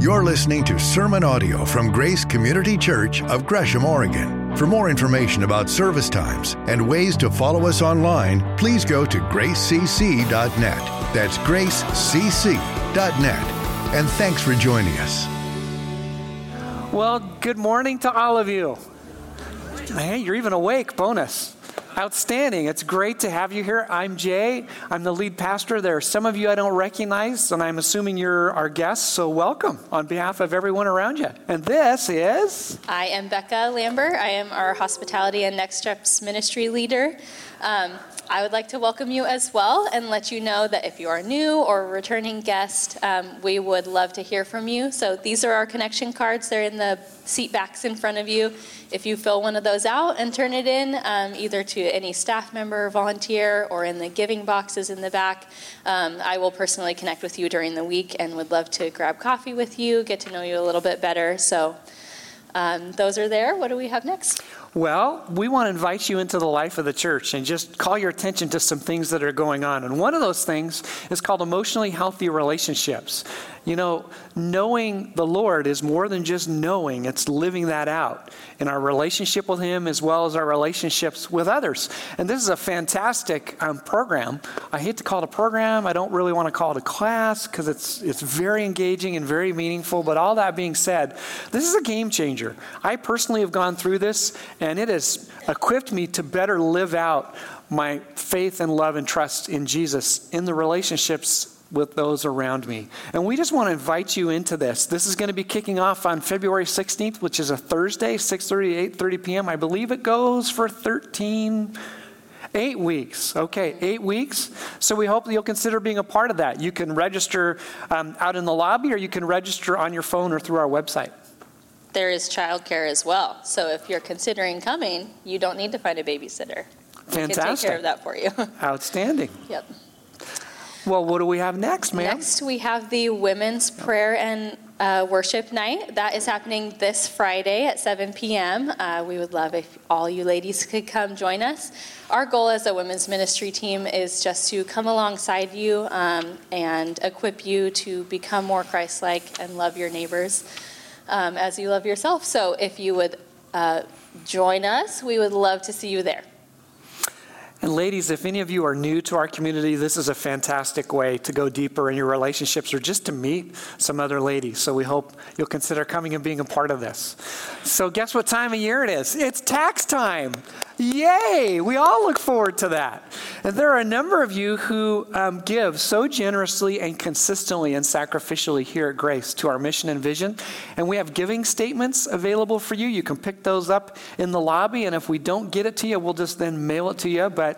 You're listening to sermon audio from Grace Community Church of Gresham, Oregon. For more information about service times and ways to follow us online, please go to gracecc.net. That's gracecc.net. And thanks for joining us. Well, good morning to all of you. Hey, you're even awake, bonus. Outstanding. It's great to have you here. I'm Jay. I'm the lead pastor. There are some of you I don't recognize, and I'm assuming you're our guests, so welcome on behalf of everyone around you. And this is... I am Becca Lamber. I am our Hospitality and Next Steps Ministry Leader. I would like to welcome you as well and let you know that if you are new or a returning guest, we would love to hear from you. So these are our connection cards. They're in the seat backs in front of you. If you fill one of those out and turn it in, either to any staff member, volunteer, or in the giving boxes in the back, I will personally connect with you during the week and would love to grab coffee with you, get to know you a little bit better. So those are there. What do we have next? Well, we want to invite you into the life of the church and just call your attention to some things that are going on. And one of those things is called emotionally healthy relationships. You know, knowing the Lord is more than just knowing, it's living that out in our relationship with Him as well as our relationships with others. And this is a fantastic program. I hate to call it a program. I don't really want to call it a class because it's very engaging and very meaningful. But all that being said, this is a game changer. I personally have gone through this, and it has equipped me to better live out my faith and love and trust in Jesus in the relationships with those around me. And we just want to invite you into this. This is going to be kicking off on February 16th, which is a Thursday, 6:30 to 8:30 p.m. I believe it goes for 8 weeks. Okay, 8 weeks. So we hope that you'll consider being a part of that. You can register out in the lobby, or you can register on your phone or through our website. There is childcare as well. So if you're considering coming, you don't need to find a babysitter. Fantastic. We can take care of that for you. Outstanding. Yep. Well, what do we have next, ma'am? Next, we have the Women's Prayer and Worship Night. That is happening this Friday at 7 p.m. We would love if all you ladies could come join us. Our goal as a women's ministry team is just to come alongside you and equip you to become more Christ-like and love your neighbors as you love yourself. So if you would join us, we would love to see you there. And ladies, if any of you are new to our community, this is a fantastic way to go deeper in your relationships or just to meet some other ladies. So we hope you'll consider coming and being a part of this. So guess what time of year it is? It's tax time. Yay! We all look forward to that. And there are a number of you who give so generously and consistently and sacrificially here at Grace to our mission and vision. And we have giving statements available for you. You can pick those up in the lobby. And if we don't get it to you, we'll just then mail it to you. But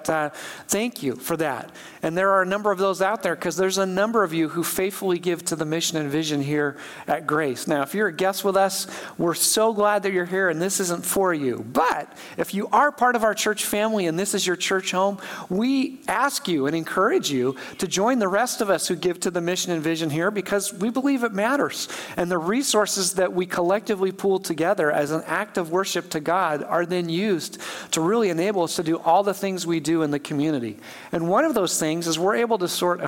thank you for that. And there are a number of those out there because there's a number of you who faithfully give to the mission and vision here at Grace. Now, if you're a guest with us, we're so glad that you're here and this isn't for you. But if you are part of our church family and this is your church home, we ask you and encourage you to join the rest of us who give to the mission and vision here because we believe it matters. And the resources that we collectively pool together as an act of worship to God are then used to really enable us to do all the things we do in the community. And one of those things is we're able to support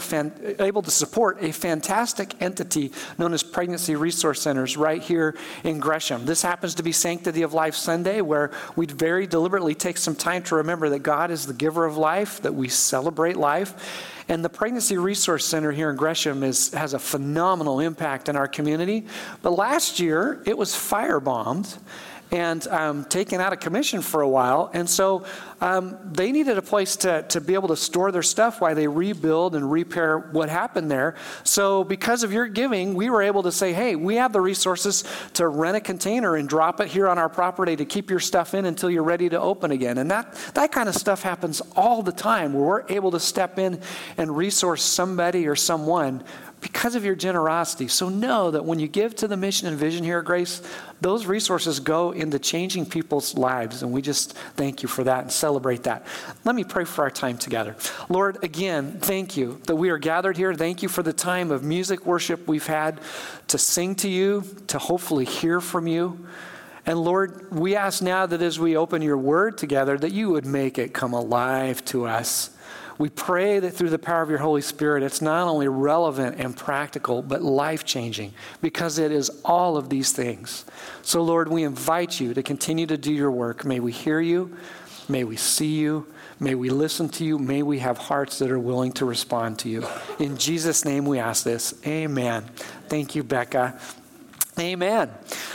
a fantastic entity known as Pregnancy Resource Centers right here in Gresham. This happens to be Sanctity of Life Sunday, where we very deliberately take some time to remember that God is the giver of life, that we celebrate life. And the Pregnancy Resource Center here in Gresham has a phenomenal impact in our community. But last year, it was firebombed and taken out of commission for a while. And so they needed a place to be able to store their stuff while they rebuild and repair what happened there. So because of your giving, we were able to say, hey, we have the resources to rent a container and drop it here on our property to keep your stuff in until you're ready to open again. And that kind of stuff happens all the time, where we're able to step in and resource somebody or someone because of your generosity. So know that when you give to the mission and vision here at Grace, those resources go into changing people's lives. And we just thank you for that and celebrate that. Let me pray for our time together. Lord, again, thank you that we are gathered here. Thank you for the time of music worship we've had to sing to you, to hopefully hear from you. And Lord, we ask now that as we open your word together, that you would make it come alive to us. We pray that through the power of your Holy Spirit, it's not only relevant and practical, but life-changing, because it is all of these things. So, Lord, we invite you to continue to do your work. May we hear you. May we see you. May we listen to you. May we have hearts that are willing to respond to you. In Jesus' name we ask this. Amen. Thank you, Becca. Amen.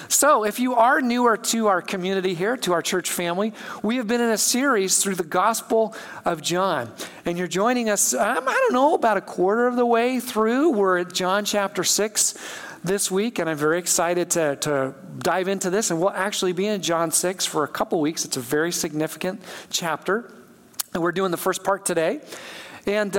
So if you are newer to our community here, to our church family, we have been in a series through the Gospel of John. And you're joining us, about a quarter of the way through. We're at John chapter 6 this week, and I'm very excited to dive into this. And we'll actually be in John 6 for a couple weeks. It's a very significant chapter. And we're doing the first part today. And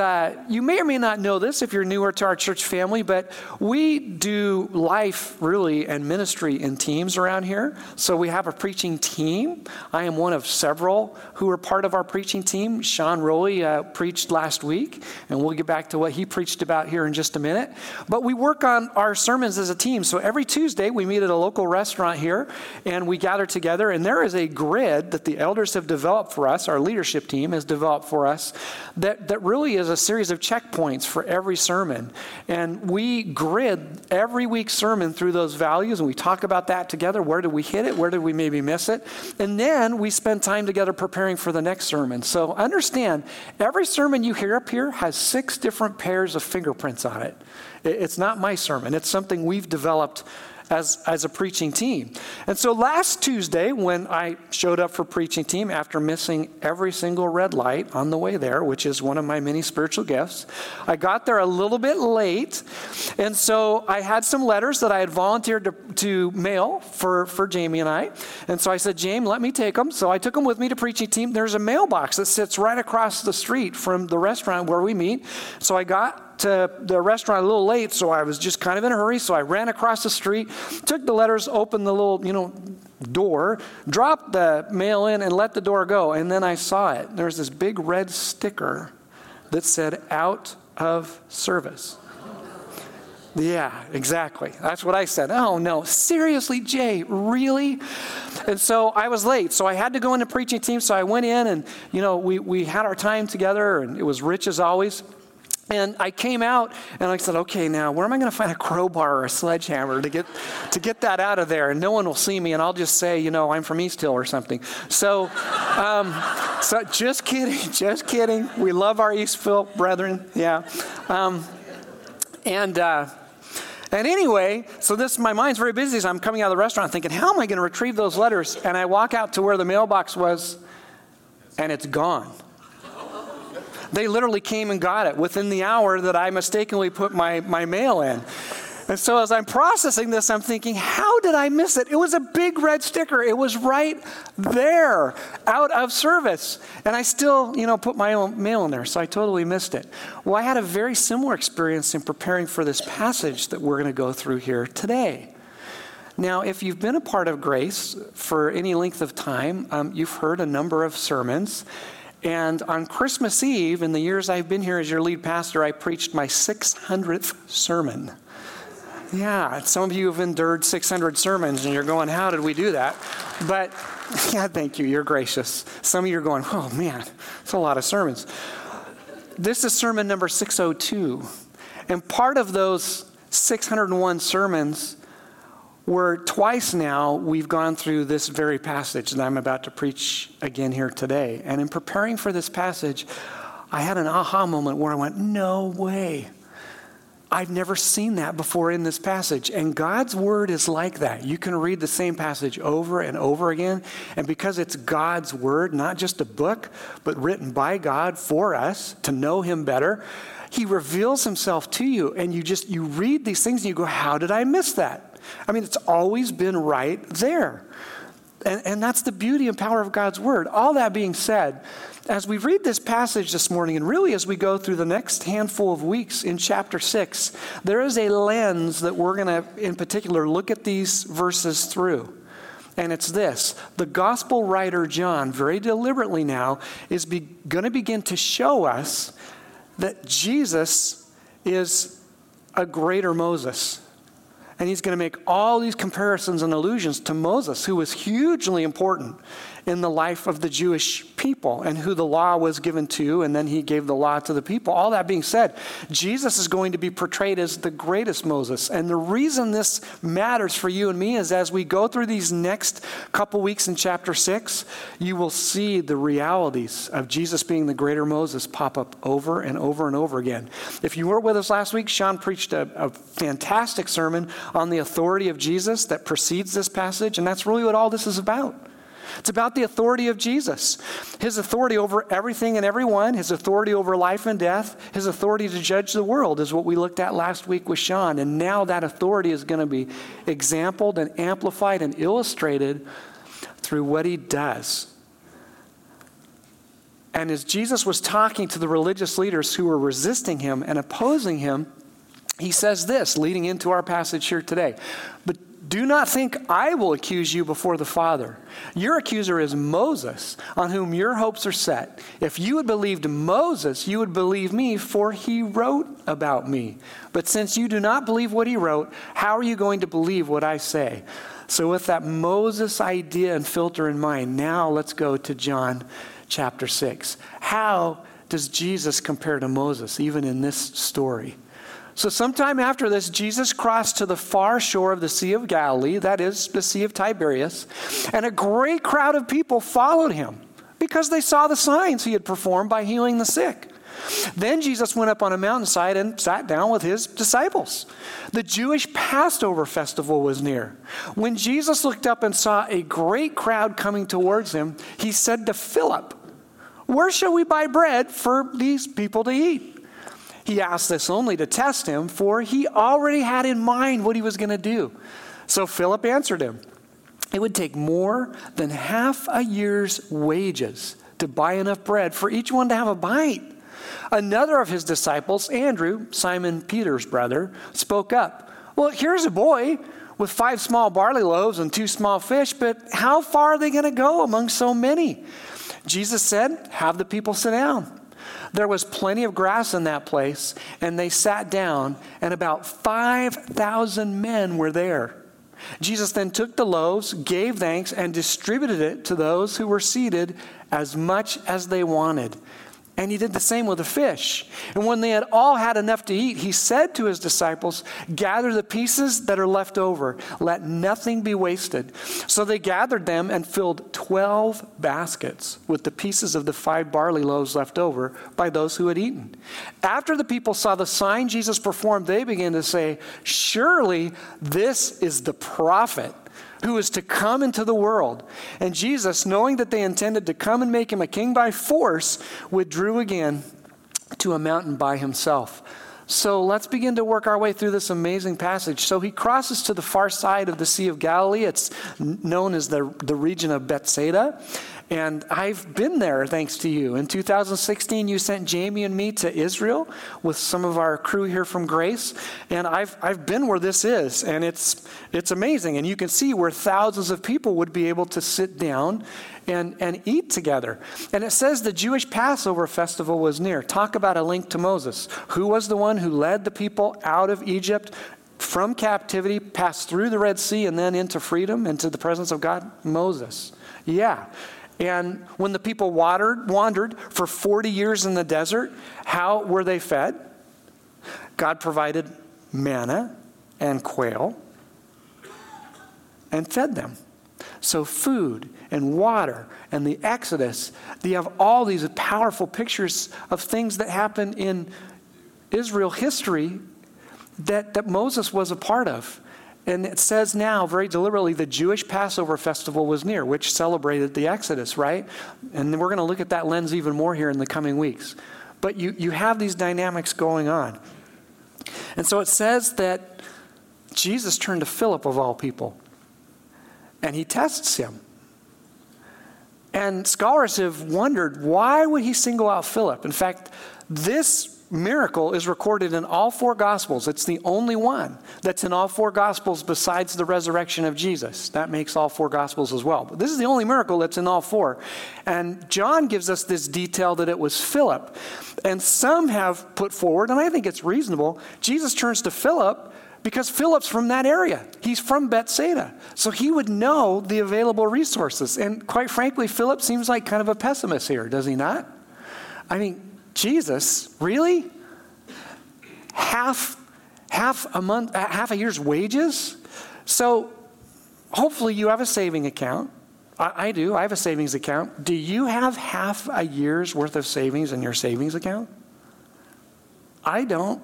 you may or may not know this if you're newer to our church family, but we do life really and ministry in teams around here. So we have a preaching team. I am one of several who are part of our preaching team. Sean Rowley preached last week, and we'll get back to what he preached about here in just a minute. But we work on our sermons as a team. So every Tuesday we meet at a local restaurant here, and we gather together. And there is a grid that the elders have developed for us, our leadership team has developed for us, that really is a series of checkpoints for every sermon. And we grid every week's sermon through those values, and we talk about that together. Where did we hit it? Where did we maybe miss it? And then we spend time together preparing for the next sermon. So understand, every sermon you hear up here has 6 different pairs of fingerprints on it. It's not my sermon. It's something we've developed as a preaching team. And so last Tuesday, when I showed up for preaching team after missing every single red light on the way there, which is one of my many spiritual gifts, I got there a little bit late. And so I had some letters that I had volunteered to mail for Jamie and I. And so I said, Jamie, let me take them. So I took them with me to preaching team. There's a mailbox that sits right across the street from the restaurant where we meet. So I got to the restaurant a little late, so I was just kind of in a hurry, so I ran across the street, took the letters, opened the little, door, dropped the mail in, and let the door go, and then I saw it. There's this big red sticker that said, out of service. Yeah, exactly. That's what I said. Oh, no. Seriously, Jay, really? And so I was late. So I had to go into preaching team, so I went in, and, we had our time together, and it was rich as always. And I came out and I said, okay, now where am I going to find a crowbar or a sledgehammer to get that out of there? And no one will see me, and I'll just say, I'm from East Hill or something. So, so just kidding. We love our East Hill brethren, yeah. And anyway, so my mind's very busy, so I'm coming out of the restaurant thinking, how am I going to retrieve those letters? And I walk out to where the mailbox was, and it's gone. They literally came and got it within the hour that I mistakenly put my mail in. And so as I'm processing this, I'm thinking, how did I miss it? It was a big red sticker. It was right there, out of service. And I still, put my own mail in there, so I totally missed it. Well, I had a very similar experience in preparing for this passage that we're going to go through here today. Now, if you've been a part of Grace for any length of time, you've heard a number of sermons. And on Christmas Eve, in the years I've been here as your lead pastor, I preached my 600th sermon. Yeah, some of you have endured 600 sermons, and you're going, how did we do that? But, yeah, thank you. You're gracious. Some of you are going, oh, man, it's a lot of sermons. This is sermon number 602. And part of those 601 sermons were twice now we've gone through this very passage that I'm about to preach again here today. And in preparing for this passage, I had an aha moment where I went, no way. I've never seen that before in this passage. And God's word is like that. You can read the same passage over and over again. And because it's God's word, not just a book, but written by God for us to know him better, he reveals himself to you. And you read these things and you go, how did I miss that? I mean, it's always been right there. And that's the beauty and power of God's word. All that being said, as we read this passage this morning, and really as we go through the next handful of weeks in chapter 6, there is a lens that we're going to, in particular, look at these verses through. And it's this. The gospel writer John, very deliberately now, is going to begin to show us that Jesus is a greater Moses. And he's going to make all these comparisons and allusions to Moses, who was hugely important in the life of the Jewish people and who the law was given to, and then he gave the law to the people. All that being said, Jesus is going to be portrayed as the greatest Moses. And the reason this matters for you and me is as we go through these next couple weeks in chapter 6, you will see the realities of Jesus being the greater Moses pop up over and over and over again. If you were with us last week, Sean preached a fantastic sermon on the authority of Jesus that precedes this passage, and that's really what all this is about. It's about the authority of Jesus, his authority over everything and everyone, his authority over life and death, his authority to judge the world is what we looked at last week with Sean. And now that authority is going to be exampled and amplified and illustrated through what he does. And as Jesus was talking to the religious leaders who were resisting him and opposing him, he says this, leading into our passage here today. But do not think I will accuse you before the Father. Your accuser is Moses, on whom your hopes are set. If you had believed Moses, you would believe me, for he wrote about me. But since you do not believe what he wrote, how are you going to believe what I say? So with that Moses idea and filter in mind, now let's go to John chapter 6. How does Jesus compare to Moses, even in this story? So sometime after this, Jesus crossed to the far shore of the Sea of Galilee, that is the Sea of Tiberias, and a great crowd of people followed him because they saw the signs he had performed by healing the sick. Then Jesus went up on a mountainside and sat down with his disciples. The Jewish Passover festival was near. When Jesus looked up and saw a great crowd coming towards him, he said to Philip, "Where shall we buy bread for these people to eat?" He asked this only to test him, for he already had in mind what he was going to do. So Philip answered him, "It would take more than half a year's wages to buy enough bread for each one to have a bite." Another of his disciples, Andrew, Simon Peter's brother, spoke up. "Well, here's a boy with 5 small barley loaves and 2 small fish, but how far are they going to go among so many?" Jesus said, "Have the people sit down." There was plenty of grass in that place, and they sat down, and about 5,000 men were there. Jesus then took the loaves, gave thanks, and distributed it to those who were seated as much as they wanted. And he did the same with the fish. And when they had all had enough to eat, he said to his disciples, "Gather the pieces that are left over. Let nothing be wasted." So they gathered them and filled 12 baskets with the pieces of the 5 barley loaves left over by those who had eaten. After the people saw the sign Jesus performed, they began to say, "Surely this is the prophet who is to come into the world." And Jesus, knowing that they intended to come and make him a king by force, withdrew again to a mountain by himself. So let's begin to work our way through this amazing passage. So he crosses to the far side of the Sea of Galilee. It's known as the region of Bethsaida. And I've been there, thanks to you. In 2016, you sent Jamie and me to Israel with some of our crew here from Grace. And I've been where this is, and it's amazing. And you can see where thousands of people would be able to sit down and eat together. And it says the Jewish Passover festival was near. Talk about a link to Moses. Who was the one who led the people out of Egypt from captivity, passed through the Red Sea, and then into freedom, into the presence of God? Moses. Yeah. And when the people wandered for 40 years in the desert, how were they fed? God provided manna and quail and fed them. So food and water and the Exodus, they have all these powerful pictures of things that happen in Israel history that Moses was a part of. And it says now, very deliberately, the Jewish Passover festival was near, which celebrated the Exodus, right? And we're going to look at that lens even more here in the coming weeks. But you have these dynamics going on. And so it says that Jesus turned to Philip, of all people, and he tests him. And scholars have wondered, why would he single out Philip? In fact, this miracle is recorded in all 4 Gospels. It's the only one that's in all 4 Gospels besides the resurrection of Jesus. That makes all 4 Gospels as well. But this is the only miracle that's in all 4. And John gives us this detail that it was Philip. And some have put forward, and I think it's reasonable, Jesus turns to Philip because Philip's from that area. He's from Bethsaida. So he would know the available resources. And quite frankly, Philip seems like kind of a pessimist here, does he not? I mean, Jesus, really? Half a year's wages? So hopefully you have a saving account. I do. I have a savings account. Do you have half a year's worth of savings in your savings account? I don't.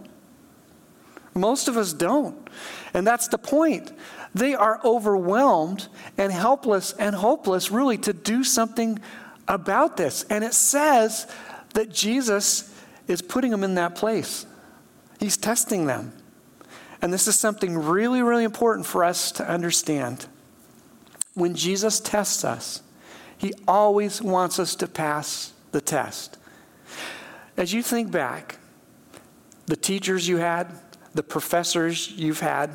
Most of us don't. And that's the point. They are overwhelmed and helpless and hopeless, really, to do something about this. And it says that Jesus is putting them in that place. He's testing them. And this is something really, really important for us to understand. When Jesus tests us, he always wants us to pass the test. As you think back, the teachers you had, the professors you've had,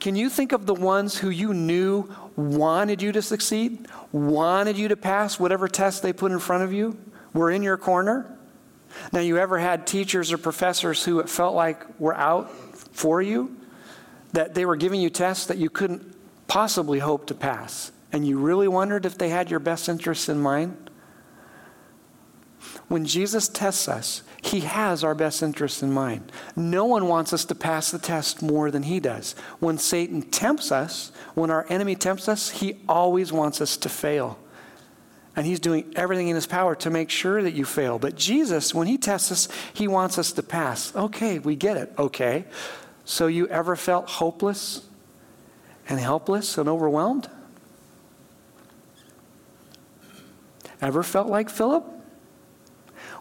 can you think of the ones who you knew wanted you to succeed, wanted you to pass whatever test they put in front of you, were in your corner? Now, you ever had teachers or professors who it felt like were out for you, that they were giving you tests that you couldn't possibly hope to pass, and you really wondered if they had your best interests in mind? When Jesus tests us, he has our best interests in mind. No one wants us to pass the test more than he does. When Satan tempts us, when our enemy tempts us, he always wants us to fail. And he's doing everything in his power to make sure that you fail. But Jesus, when he tests us, he wants us to pass. Okay, we get it. Okay. So you ever felt hopeless and helpless and overwhelmed? Ever felt like Philip?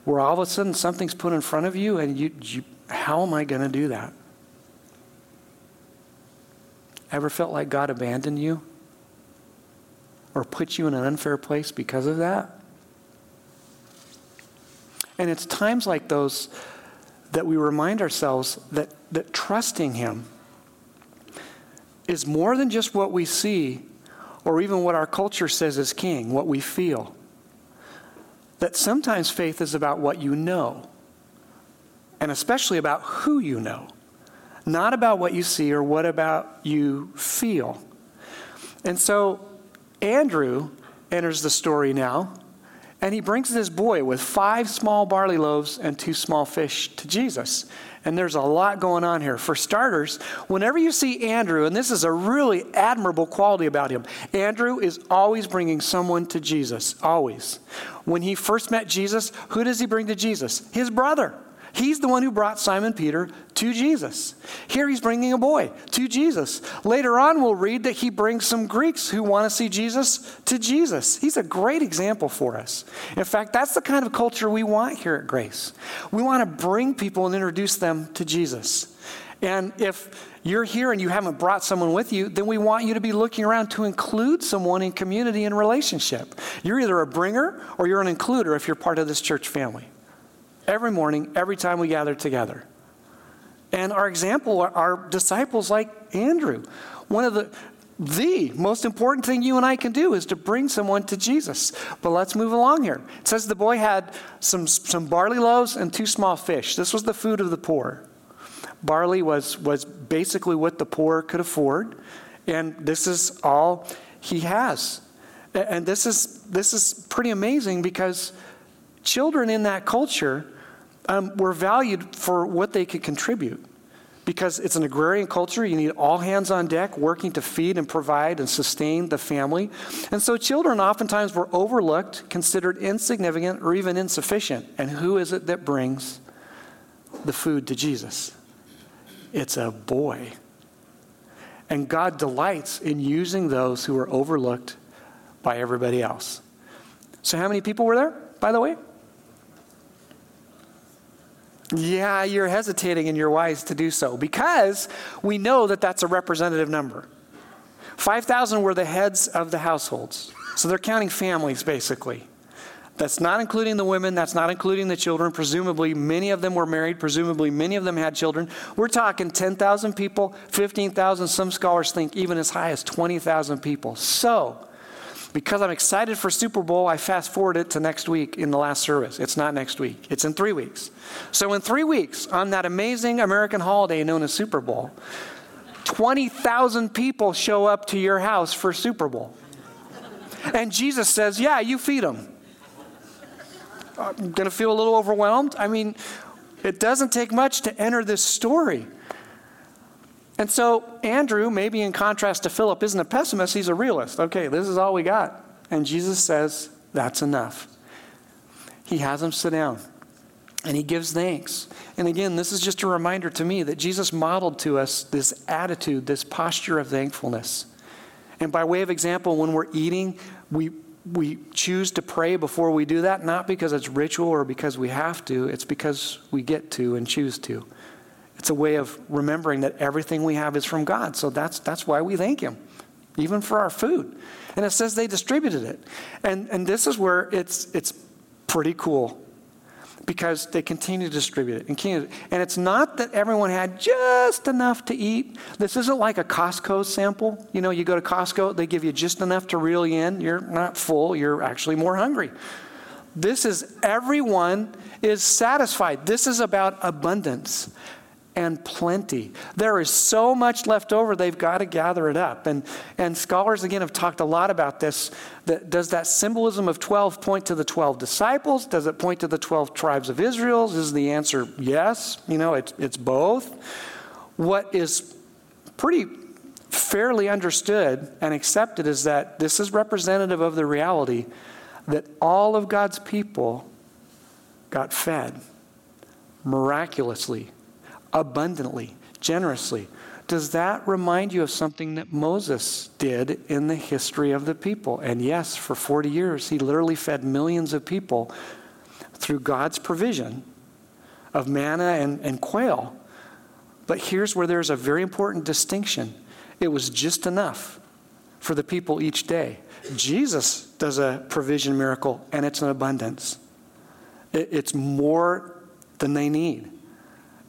Where all of a sudden something's put in front of you and you how am I going to do that? Ever felt like God abandoned you or put you in an unfair place because of that? And it's times like those that we remind ourselves that trusting him is more than just what we see or even what our culture says is king, what we feel. That sometimes faith is about what you know, and especially about who you know, not about what you see or what about you feel. And so Andrew enters the story now, and he brings this boy with 5 small barley loaves and 2 small fish to Jesus. And there's a lot going on here. For starters, whenever you see Andrew, and this is a really admirable quality about him, Andrew is always bringing someone to Jesus, always. When he first met Jesus, who does he bring to Jesus? His brother. He's the one who brought Simon Peter to Jesus. Here he's bringing a boy to Jesus. Later on, we'll read that he brings some Greeks who want to see Jesus to Jesus. He's a great example for us. In fact, that's the kind of culture we want here at Grace. We want to bring people and introduce them to Jesus. And if you're here and you haven't brought someone with you, then we want you to be looking around to include someone in community and relationship. You're either a bringer or you're an includer if you're part of this church family. Every morning, every time we gather together. And our example are disciples like Andrew. One of the most important thing you and I can do is to bring someone to Jesus. But let's move along here. It says the boy had some barley loaves and 2 small fish. This was the food of the poor. Barley was basically what the poor could afford. And this is all he has. And this is pretty amazing because children in that culture were valued for what they could contribute because it's an agrarian culture. You need all hands on deck working to feed and provide and sustain the family. And so children oftentimes were overlooked, considered insignificant, or even insufficient. And who is it that brings the food to Jesus? It's a boy. And God delights in using those who are overlooked by everybody else. So how many people were there, by the way? Yeah, you're hesitating and you're wise to do so because we know that that's a representative number. 5,000 were the heads of the households. So they're counting families, basically. That's not including the women. That's not including the children. Presumably, many of them were married. Presumably, many of them had children. We're talking 10,000 people, 15,000. Some scholars think even as high as 20,000 people. So Because I'm excited for Super Bowl, I fast forward it to next week in the last service. It's not next week. It's in 3 weeks. So in 3 weeks, on that amazing American holiday known as Super Bowl, 20,000 people show up to your house for Super Bowl. And Jesus says, yeah, you feed them. I'm going to feel a little overwhelmed. I mean, it doesn't take much to enter this story. And so Andrew, maybe in contrast to Philip, isn't a pessimist. He's a realist. Okay, this is all we got. And Jesus says, that's enough. He has him sit down. And he gives thanks. And again, this is just a reminder to me that Jesus modeled to us this attitude, this posture of thankfulness. And by way of example, when we're eating, we choose to pray before we do that, not because it's ritual or because we have to. It's because we get to and choose to. It's a way of remembering that everything we have is from God. So that's why we thank him, even for our food. And it says they distributed it. And this is where it's pretty cool, because they continue to distribute it. And it's not that everyone had just enough to eat. This isn't like a Costco sample. You know, you go to Costco, they give you just enough to reel you in. You're not full, you're actually more hungry. This is everyone is satisfied. This is about abundance and plenty. There is so much left over, they've got to gather it up. And scholars, again, have talked a lot about this. Does that symbolism of 12 point to the 12 disciples? Does it point to the 12 tribes of Israel? Is the answer yes? You know, it's both. What is pretty fairly understood and accepted is that this is representative of the reality that all of God's people got fed miraculously, abundantly, generously. Does that remind you of something that Moses did in the history of the people? And yes, for 40 years, he literally fed millions of people through God's provision of manna and quail. But here's where there's a very important distinction. It was just enough for the people each day. Jesus does a provision miracle, and it's an abundance. It's more than they need.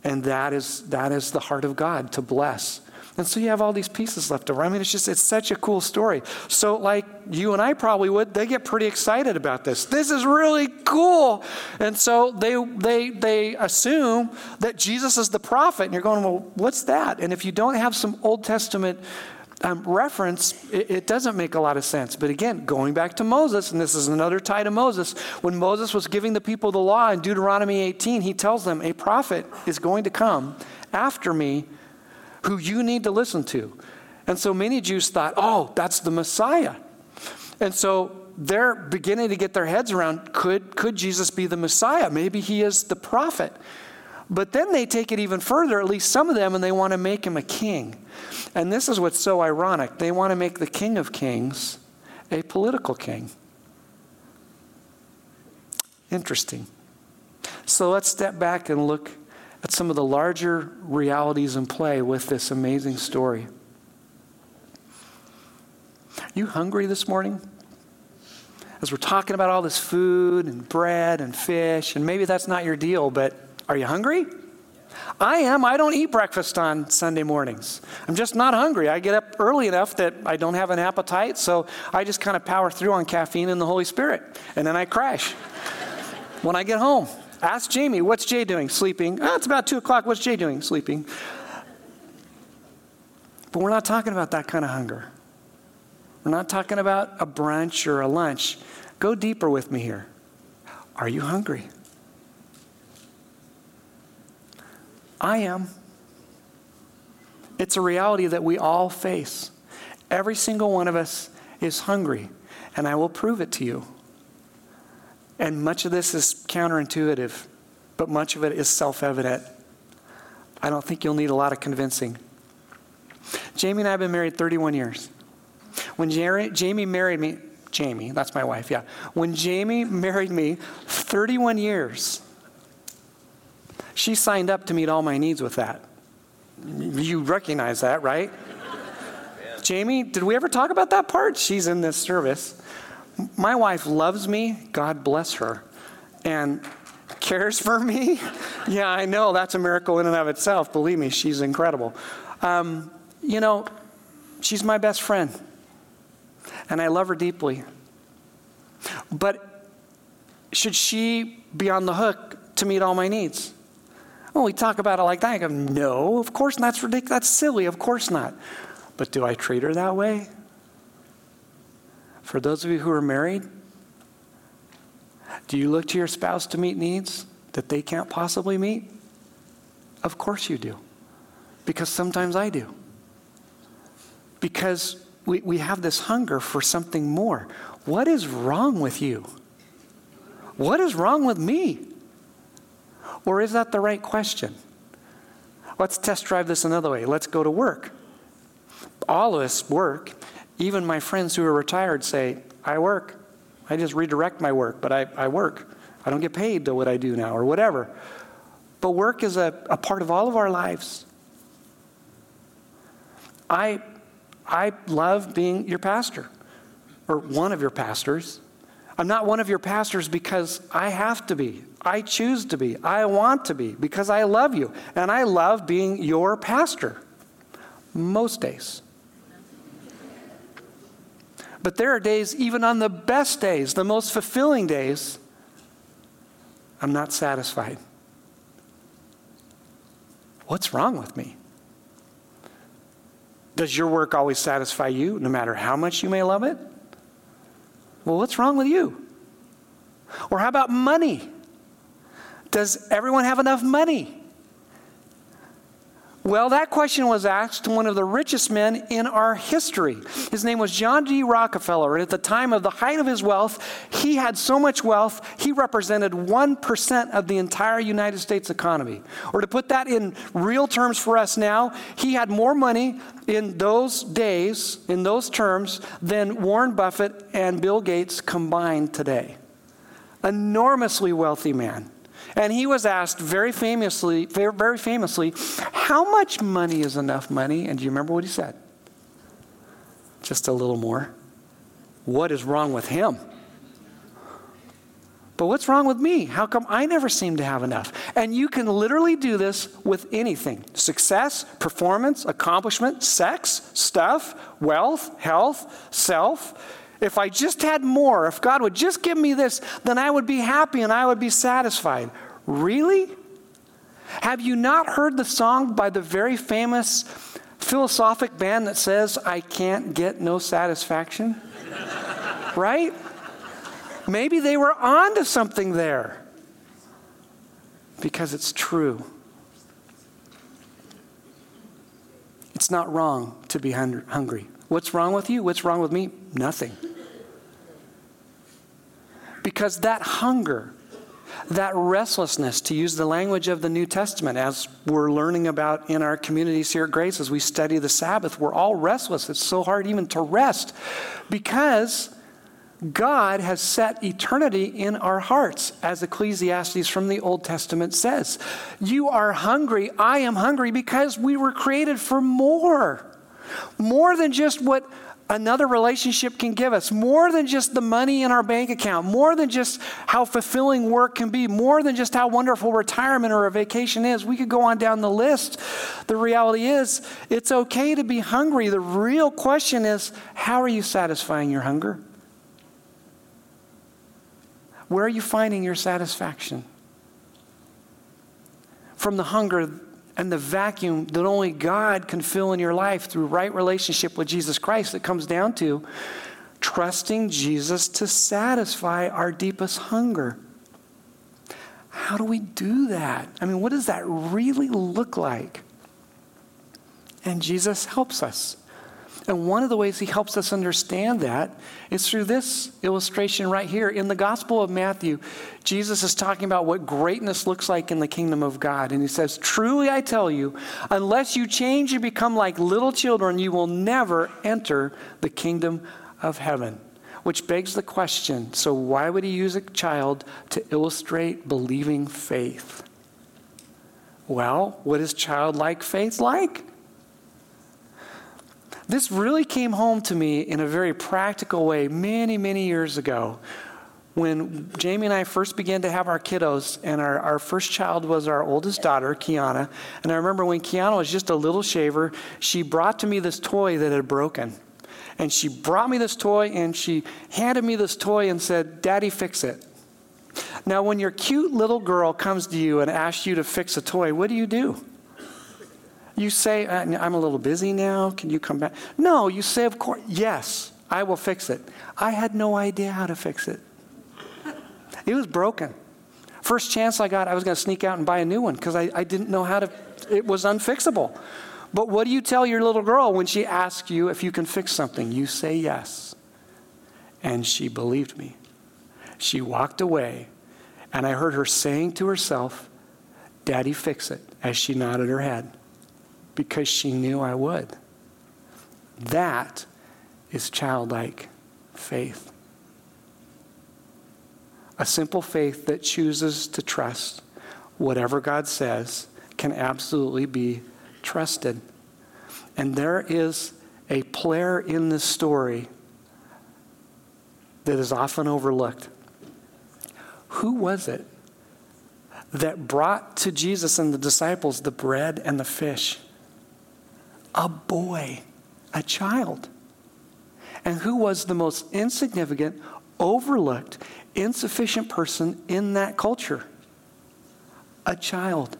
And that is the heart of God, to bless. And so you have all these pieces left over. I mean, it's such a cool story. So like you and I probably would, they get pretty excited about this. This is really cool. And so they assume that Jesus is the prophet. And you're going, well, what's that? And if you don't have some Old Testament reference, it doesn't make a lot of sense. But again, going back to Moses, and this is another tie to Moses, when Moses was giving the people the law in Deuteronomy 18, he tells them, a prophet is going to come after me who you need to listen to. And so many Jews thought, oh, that's the Messiah. And so they're beginning to get their heads around, could Jesus be the Messiah? Maybe he is the prophet. But then they take it even further, at least some of them, and they want to make him a king. And this is what's so ironic. They want to make the King of Kings a political king. Interesting. So let's step back and look at some of the larger realities in play with this amazing story. You hungry this morning? As we're talking about all this food and bread and fish, and maybe that's not your deal, but are you hungry? I am. I don't eat breakfast on Sunday mornings. I'm just not hungry. I get up early enough that I don't have an appetite, so I just kind of power through on caffeine and the Holy Spirit, and then I crash when I get home. Ask Jamie, what's Jay doing? Sleeping. Oh, it's about 2 o'clock. What's Jay doing? Sleeping. But we're not talking about that kind of hunger. We're not talking about a brunch or a lunch. Go deeper with me here. Are you hungry? I am. It's a reality that we all face. Every single one of us is hungry, and I will prove it to you. And much of this is counterintuitive, but much of it is self-evident. I don't think you'll need a lot of convincing. Jamie and I have been married 31 years. When Jamie married me, Jamie, that's my wife, yeah. When Jamie married me, 31 years, she signed up to meet all my needs with that. You recognize that, right? Yeah. Jamie, did we ever talk about that part? She's in this service. My wife loves me, God bless her, and cares for me. Yeah, I know, that's a miracle in and of itself. Believe me, she's incredible. She's my best friend. and I love her deeply. But should she be on the hook to meet all my needs? Well, we talk about it like that. I go, no, of course not. That's ridiculous. That's silly. Of course not. But do I treat her that way? For those of you who are married, do you look to your spouse to meet needs that they can't possibly meet? Of course you do. Because sometimes I do. Because we have this hunger for something more. What is wrong with you? What is wrong with me? Or is that the right question? Let's test drive this another way. Let's go to work. All of us work. Even my friends who are retired say, I work. I just redirect my work, but I work. I don't get paid to what I do now or whatever. But work is a part of all of our lives. I love being your pastor or one of your pastors. I'm not one of your pastors because I have to be. I choose to be. I want to be because I love you. And I love being your pastor most days. But there are days, even on the best days, the most fulfilling days, I'm not satisfied. What's wrong with me? Does your work always satisfy you, no matter how much you may love it? Well, what's wrong with you? Or how about money? Does everyone have enough money? Well, that question was asked to one of the richest men in our history. His name was John D. Rockefeller, and at the time of the height of his wealth, he had so much wealth, he represented 1% of the entire United States economy. Or to put that in real terms for us now, he had more money in those days, in those terms, than Warren Buffett and Bill Gates combined today. Enormously wealthy man. And he was asked very famously, how much money is enough money? And do you remember what he said? Just a little more. What is wrong with him? But what's wrong with me? How come I never seem to have enough? And you can literally do this with anything. Success, performance, accomplishment, sex, stuff, wealth, health, self. If I just had more, if God would just give me this, then I would be happy and I would be satisfied. Really? Have you not heard the song by the very famous philosophic band that says, I can't get no satisfaction? Right? Maybe they were onto something there. Because it's true. It's not wrong to be hungry. What's wrong with you? What's wrong with me? Nothing. Because that hunger, that restlessness, to use the language of the New Testament, as we're learning about in our communities here at Grace, as we study the Sabbath, we're all restless. It's so hard even to rest because God has set eternity in our hearts, as Ecclesiastes from the Old Testament says. You are hungry, I am hungry, because we were created for more. More than just what another relationship can give us, more than just the money in our bank account, more than just how fulfilling work can be, more than just how wonderful retirement or a vacation is. We could go on down the list. The reality is, it's okay to be hungry. The real question is, how are you satisfying your hunger? Where are you finding your satisfaction? From the hunger and the vacuum that only God can fill in your life through right relationship with Jesus Christ, that comes down to trusting Jesus to satisfy our deepest hunger. How do we do that? I mean, what does that really look like? And Jesus helps us. And one of the ways he helps us understand that is through this illustration right here. In the Gospel of Matthew, Jesus is talking about what greatness looks like in the kingdom of God. And he says, truly I tell you, unless you change and become like little children, you will never enter the kingdom of heaven. Which begs the question, so why would he use a child to illustrate believing faith? Well, what is childlike faith like? This really came home to me in a very practical way many, many years ago when Jamie and I first began to have our kiddos, and our first child was our oldest daughter, Kiana. And I remember when Kiana was just a little shaver, she brought to me this toy that had broken. And she brought me this toy and she handed me this toy and said, "Daddy, fix it." Now, when your cute little girl comes to you and asks you to fix a toy, what do? You say, "I'm a little busy now. Can you come back?" No, you say, "Of course, yes, I will fix it." I had no idea how to fix it. It was broken. First chance I got, I was going to sneak out and buy a new one because I didn't know how to, it was unfixable. But what do you tell your little girl when she asks you if you can fix something? You say yes. And she believed me. She walked away, and I heard her saying to herself, "Daddy, fix it," as she nodded her head, because she knew I would. That is childlike faith. A simple faith that chooses to trust whatever God says can absolutely be trusted. And there is a player in this story that is often overlooked. Who was it that brought to Jesus and the disciples the bread and the fish? A boy, a child. And who was the most insignificant, overlooked, insufficient person in that culture? A child.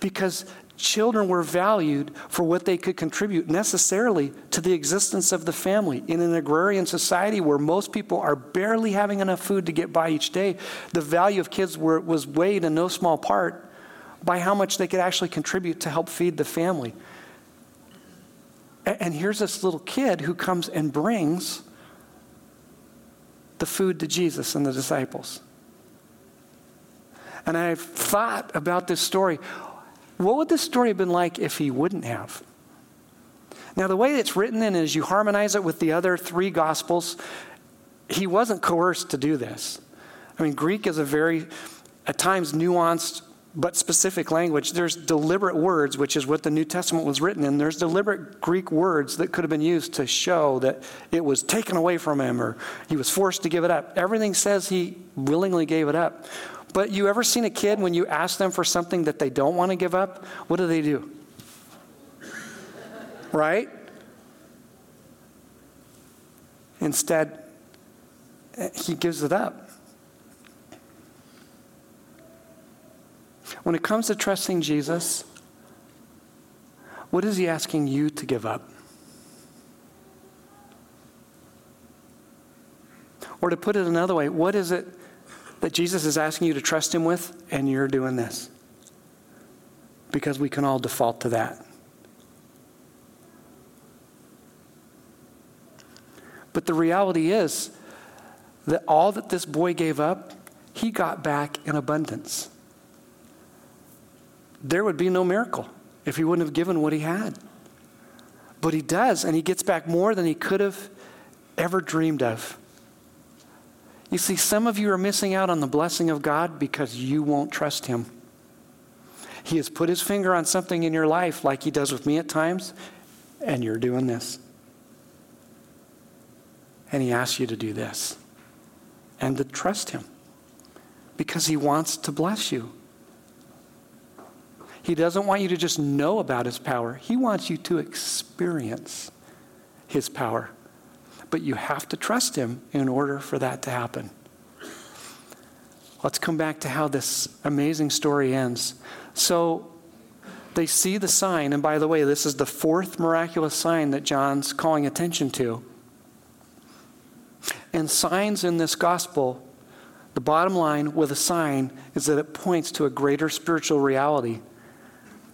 Because children were valued for what they could contribute necessarily to the existence of the family. In an agrarian society where most people are barely having enough food to get by each day, the value of kids was weighed in no small part by how much they could actually contribute to help feed the family. And here's this little kid who comes and brings the food to Jesus and the disciples. And I've thought about this story. What would this story have been like if he wouldn't have? Now, the way it's written in is you harmonize it with the other three Gospels. He wasn't coerced to do this. I mean, Greek is a very, at times, nuanced but specific language. There's deliberate words, which is what the New Testament was written in. There's deliberate Greek words that could have been used to show that it was taken away from him or he was forced to give it up. Everything says he willingly gave it up. But you ever seen a kid when you ask them for something that they don't want to give up? What do? Right? Instead, he gives it up. When it comes to trusting Jesus, what is he asking you to give up? Or to put it another way, what is it that Jesus is asking you to trust him with, and you're doing this? Because we can all default to that. But the reality is that all that this boy gave up, he got back in abundance. There would be no miracle if he wouldn't have given what he had. But he does, and he gets back more than he could have ever dreamed of. You see, some of you are missing out on the blessing of God because you won't trust him. He has put his finger on something in your life like he does with me at times, and you're doing this. And he asks you to do this and to trust him because he wants to bless you. He doesn't want you to just know about his power. He wants you to experience his power. But you have to trust him in order for that to happen. Let's come back to how this amazing story ends. So they see the sign, and by the way, this is the fourth miraculous sign that John's calling attention to. And signs in this gospel, the bottom line with a sign is that it points to a greater spiritual reality.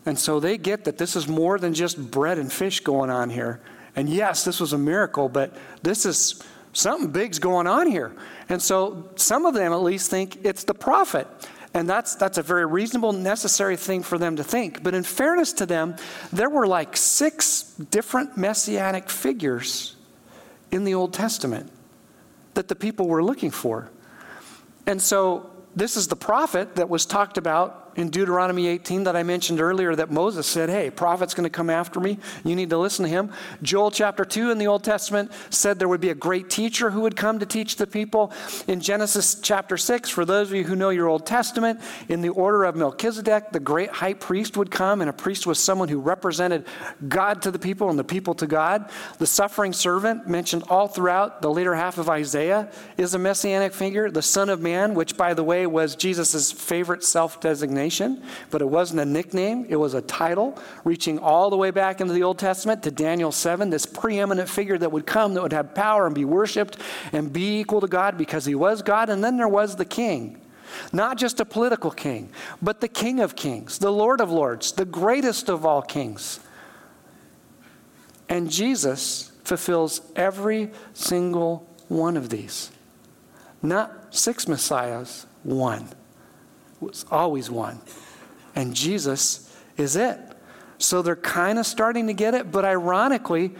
And so they get that this is more than just bread and fish going on here. And yes, this was a miracle, but this is something big's going on here. And so some of them at least think it's the prophet. And that's a very reasonable, necessary thing for them to think. But in fairness to them, there were like 6 different messianic figures in the Old Testament that the people were looking for. And so this is the prophet that was talked about in Deuteronomy 18 that I mentioned earlier that Moses said, hey, prophet's going to come after me. You need to listen to him. Joel chapter 2 in the Old Testament said there would be a great teacher who would come to teach the people. In Genesis chapter 6, for those of you who know your Old Testament, in the order of Melchizedek, the great high priest would come, and a priest was someone who represented God to the people and the people to God. The suffering servant mentioned all throughout the later half of Isaiah is a messianic figure. The Son of Man, which by the way was Jesus' favorite self-designation, but it wasn't a nickname, it was a title, reaching all the way back into the Old Testament to Daniel 7, this preeminent figure that would come, that would have power and be worshiped and be equal to God because he was God. And then there was the King. Not just a political king, but the King of Kings, the Lord of Lords, the greatest of all kings. And Jesus fulfills every single one of these. Not six messiahs, one. It was always one. And Jesus is it. So they're kind of starting to get it, but ironically,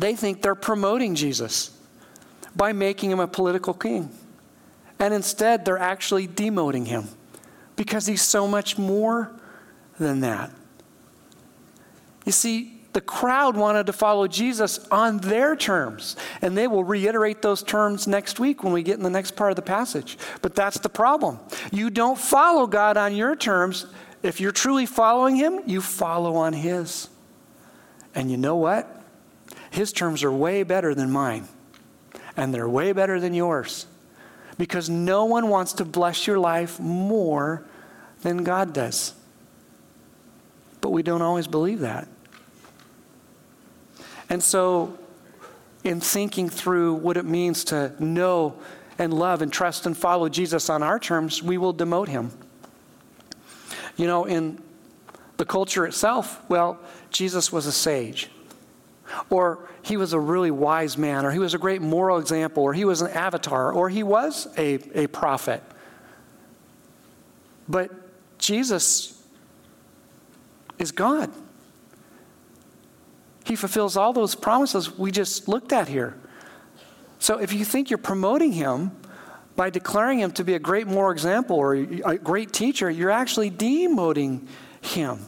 they think they're promoting Jesus by making him a political king. And instead, they're actually demoting him because he's so much more than that. You see, the crowd wanted to follow Jesus on their terms, and they will reiterate those terms next week when we get in the next part of the passage. But that's the problem. You don't follow God on your terms. If you're truly following him, you follow on his. And you know what? His terms are way better than mine, and they're way better than yours. Because no one wants to bless your life more than God does. But we don't always believe that. And so in thinking through what it means to know and love and trust and follow Jesus on our terms, we will demote him. You know, in the culture itself, well, Jesus was a sage. Or he was a really wise man, or he was a great moral example, or he was an avatar, or he was a prophet. But Jesus is God. He fulfills all those promises we just looked at here. So if you think you're promoting him by declaring him to be a great moral example or a great teacher, you're actually demoting him.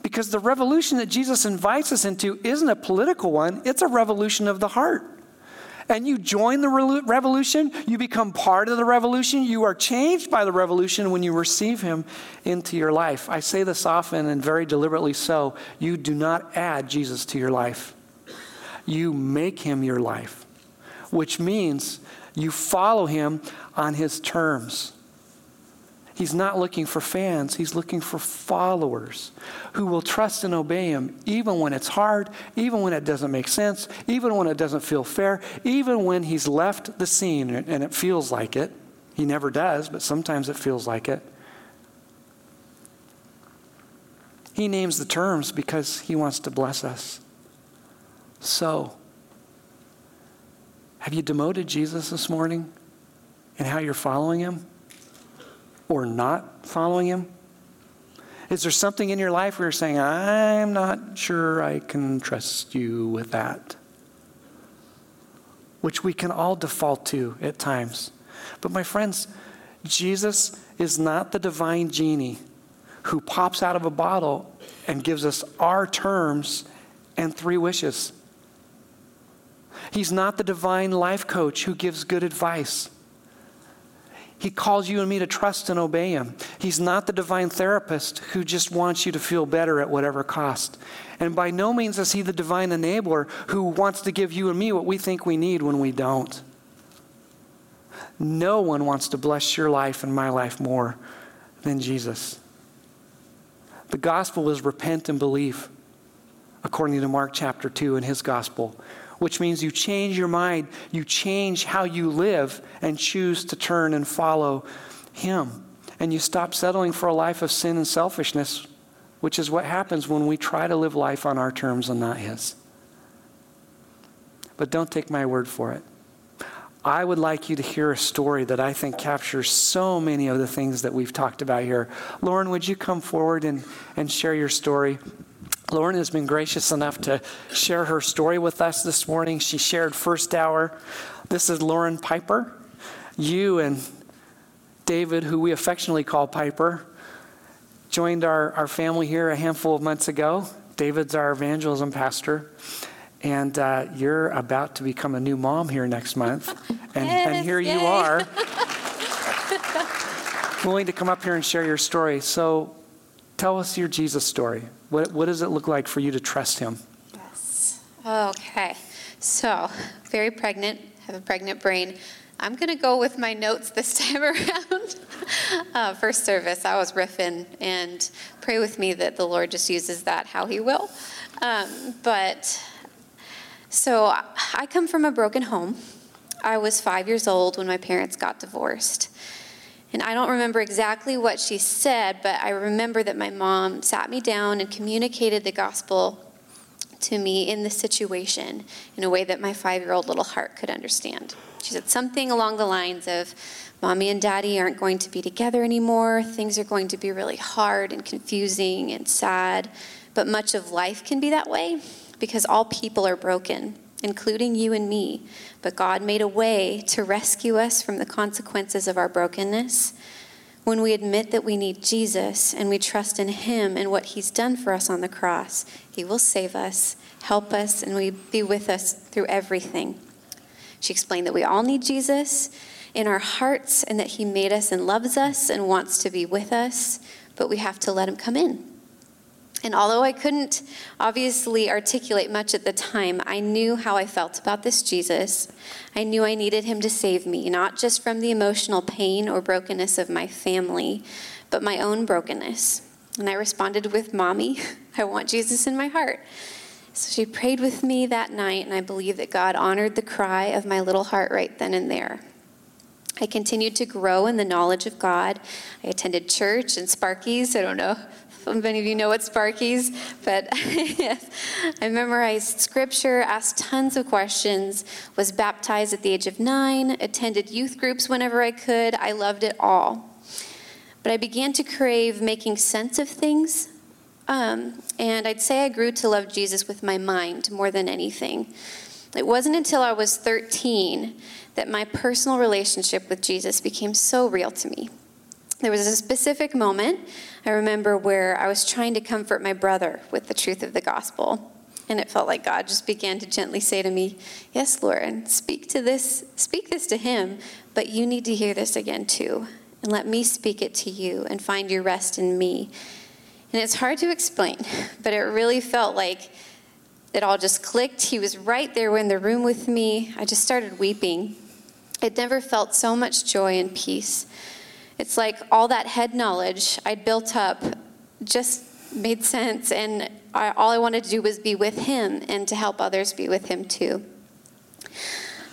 Because the revolution that Jesus invites us into isn't a political one, it's a revolution of the heart. And you join the revolution, you become part of the revolution, you are changed by the revolution when you receive him into your life. I say this often and very deliberately so, you do not add Jesus to your life. You make him your life, which means you follow him on his terms. He's not looking for fans. He's looking for followers who will trust and obey him even when it's hard, even when it doesn't make sense, even when it doesn't feel fair, even when he's left the scene and it feels like it. He never does, but sometimes it feels like it. He names the terms because he wants to bless us. So, have you demoted Jesus this morning in how you're following him? Or not following him? Is there something in your life where you're saying, I'm not sure I can trust you with that? Which we can all default to at times. But my friends, Jesus is not the divine genie who pops out of a bottle and gives us our terms and three wishes. He's not the divine life coach who gives good advice. He calls you and me to trust and obey him. He's not the divine therapist who just wants you to feel better at whatever cost. And by no means is he the divine enabler who wants to give you and me what we think we need when we don't. No one wants to bless your life and my life more than Jesus. The gospel is repent and believe, according to Mark chapter 2 in his gospel, which means you change your mind, you change how you live, and choose to turn and follow him. And you stop settling for a life of sin and selfishness, which is what happens when we try to live life on our terms and not his. But don't take my word for it. I would like you to hear a story that I think captures so many of the things that we've talked about here. Lauren, would you come forward and share your story? Lauren has been gracious enough to share her story with us this morning. She shared first hour. This is Lauren Piper. You and David, who we affectionately call Piper, joined our family here a handful of months ago. David's our evangelism pastor. And you're about to become a new mom here next month. And, yes, and here you are, willing to come up here and share your story. So tell us your Jesus story. What does it look like for you to trust him? Yes. Okay. So very pregnant, have a pregnant brain. I'm going to go with my notes this time around. First service, I was riffing, and pray with me that the Lord just uses that how he will. So I come from a broken home. I was 5 years old when my parents got divorced. And I don't remember exactly what she said, but I remember that my mom sat me down and communicated the gospel to me in the situation in a way that my five-year-old little heart could understand. She said something along the lines of, Mommy and Daddy aren't going to be together anymore. Things are going to be really hard and confusing and sad, but much of life can be that way because all people are broken, including you and me. But God made a way to rescue us from the consequences of our brokenness. When we admit that we need Jesus and we trust in him and what he's done for us on the cross, he will save us, help us, and will be with us through everything. She explained that we all need Jesus in our hearts and that he made us and loves us and wants to be with us, but we have to let him come in. And although I couldn't obviously articulate much at the time, I knew how I felt about this Jesus. I knew I needed him to save me, not just from the emotional pain or brokenness of my family, but my own brokenness. And I responded with, Mommy, I want Jesus in my heart. So she prayed with me that night, and I believe that God honored the cry of my little heart right then and there. I continued to grow in the knowledge of God. I attended church and Sparky's. I don't know. Many of you know what Sparky's, but I memorized scripture, asked tons of questions, was baptized at the age of 9, attended youth groups whenever I could. I loved it all. But I began to crave making sense of things, and I'd say I grew to love Jesus with my mind more than anything. It wasn't until I was 13 that my personal relationship with Jesus became so real to me. There was a specific moment, I remember, where I was trying to comfort my brother with the truth of the gospel. And it felt like God just began to gently say to me, yes, Lauren, speak this to him, but you need to hear this again too. And let me speak it to you and find your rest in me. And it's hard to explain, but it really felt like it all just clicked. He was right there in the room with me. I just started weeping. I'd never felt so much joy and peace. It's like all that head knowledge I'd built up just made sense, and all I wanted to do was be with him and to help others be with him too.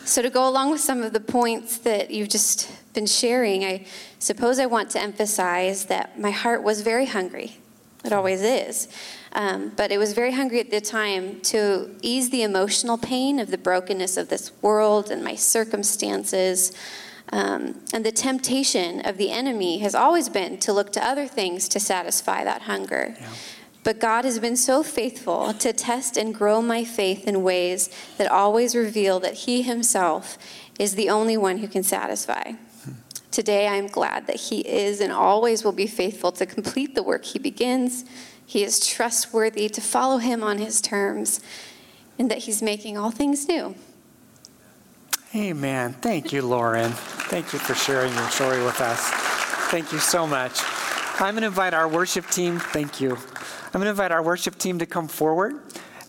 So to go along with some of the points that you've just been sharing, I suppose I want to emphasize that my heart was very hungry. It always is. But it was very hungry at the time to ease the emotional pain of the brokenness of this world and my circumstances. And the temptation of the enemy has always been to look to other things to satisfy that hunger. Yeah. But God has been so faithful to test and grow my faith in ways that always reveal that he himself is the only one who can satisfy. Today, I am glad that he is and always will be faithful to complete the work he begins. He is trustworthy to follow him on his terms, and that he's making all things new. Amen. Thank you, Lauren. Thank you for sharing your story with us. Thank you so much. I'm going to invite our worship team. Thank you. I'm going to invite our worship team to come forward.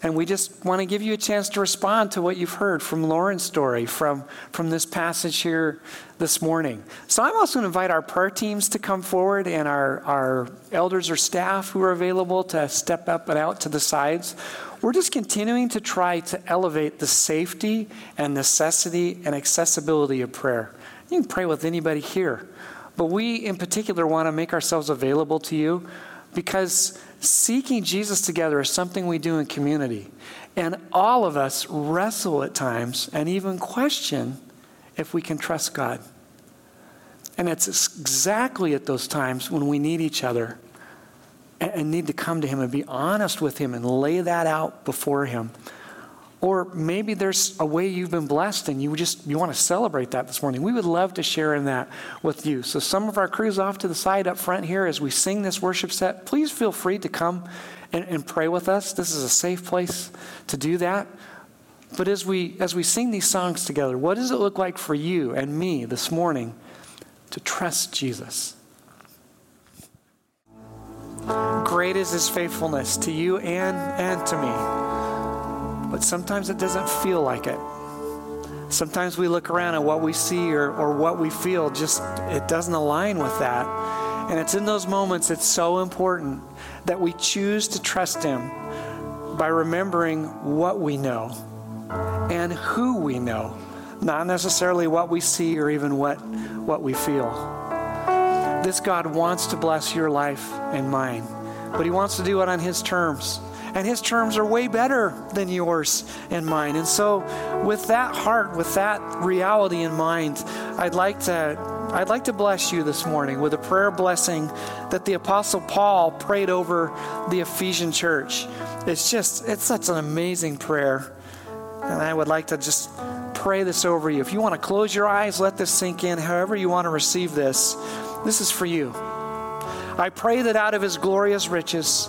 And we just want to give you a chance to respond to what you've heard from Lauren's story, from this passage here this morning. So I'm also going to invite our prayer teams to come forward, and our elders or staff who are available to step up and out to the sides. We're just continuing to try to elevate the safety and necessity and accessibility of prayer. You can pray with anybody here, but we in particular want to make ourselves available to you, because seeking Jesus together is something we do in community. And all of us wrestle at times and even question if we can trust God. And it's exactly at those times when we need each other and need to come to him and be honest with him and lay that out before him. Or maybe there's a way you've been blessed and you want to celebrate that this morning. We would love to share in that with you. So some of our crew's off to the side up front here as we sing this worship set. Please feel free to come and pray with us. This is a safe place to do that. But as we sing these songs together, what does it look like for you and me this morning to trust Jesus? Great is his faithfulness to you and to me. But sometimes it doesn't feel like it. Sometimes we look around at what we see or what we feel, just it doesn't align with that. And it's in those moments it's so important that we choose to trust him by remembering what we know and who we know, not necessarily what we see or even what we feel. This God wants to bless your life and mine, but he wants to do it on his terms. And his terms are way better than yours and mine. And so with that heart, with that reality in mind, I'd like to bless you this morning with a prayer blessing that the Apostle Paul prayed over the Ephesian church. It's such an amazing prayer. And I would like to just pray this over you. If you want to close your eyes, let this sink in, however you want to receive this. This is for you. I pray that out of his glorious riches,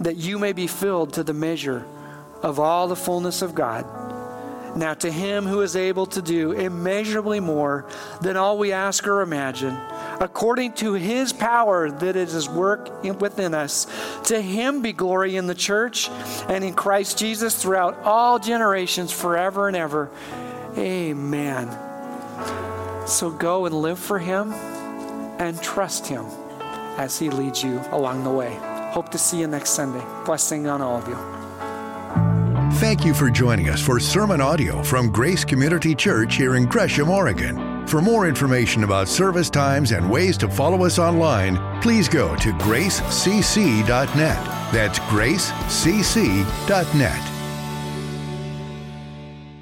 that you may be filled to the measure of all the fullness of God. Now to him who is able to do immeasurably more than all we ask or imagine, according to his power that is his work within us, to him be glory in the church and in Christ Jesus throughout all generations, forever and ever. Amen. So go and live for him and trust him as he leads you along the way. Hope to see you next Sunday. Blessing on all of you. Thank you for joining us for sermon audio from Grace Community Church here in Gresham, Oregon. For more information about service times and ways to follow us online, please go to gracecc.net. That's gracecc.net.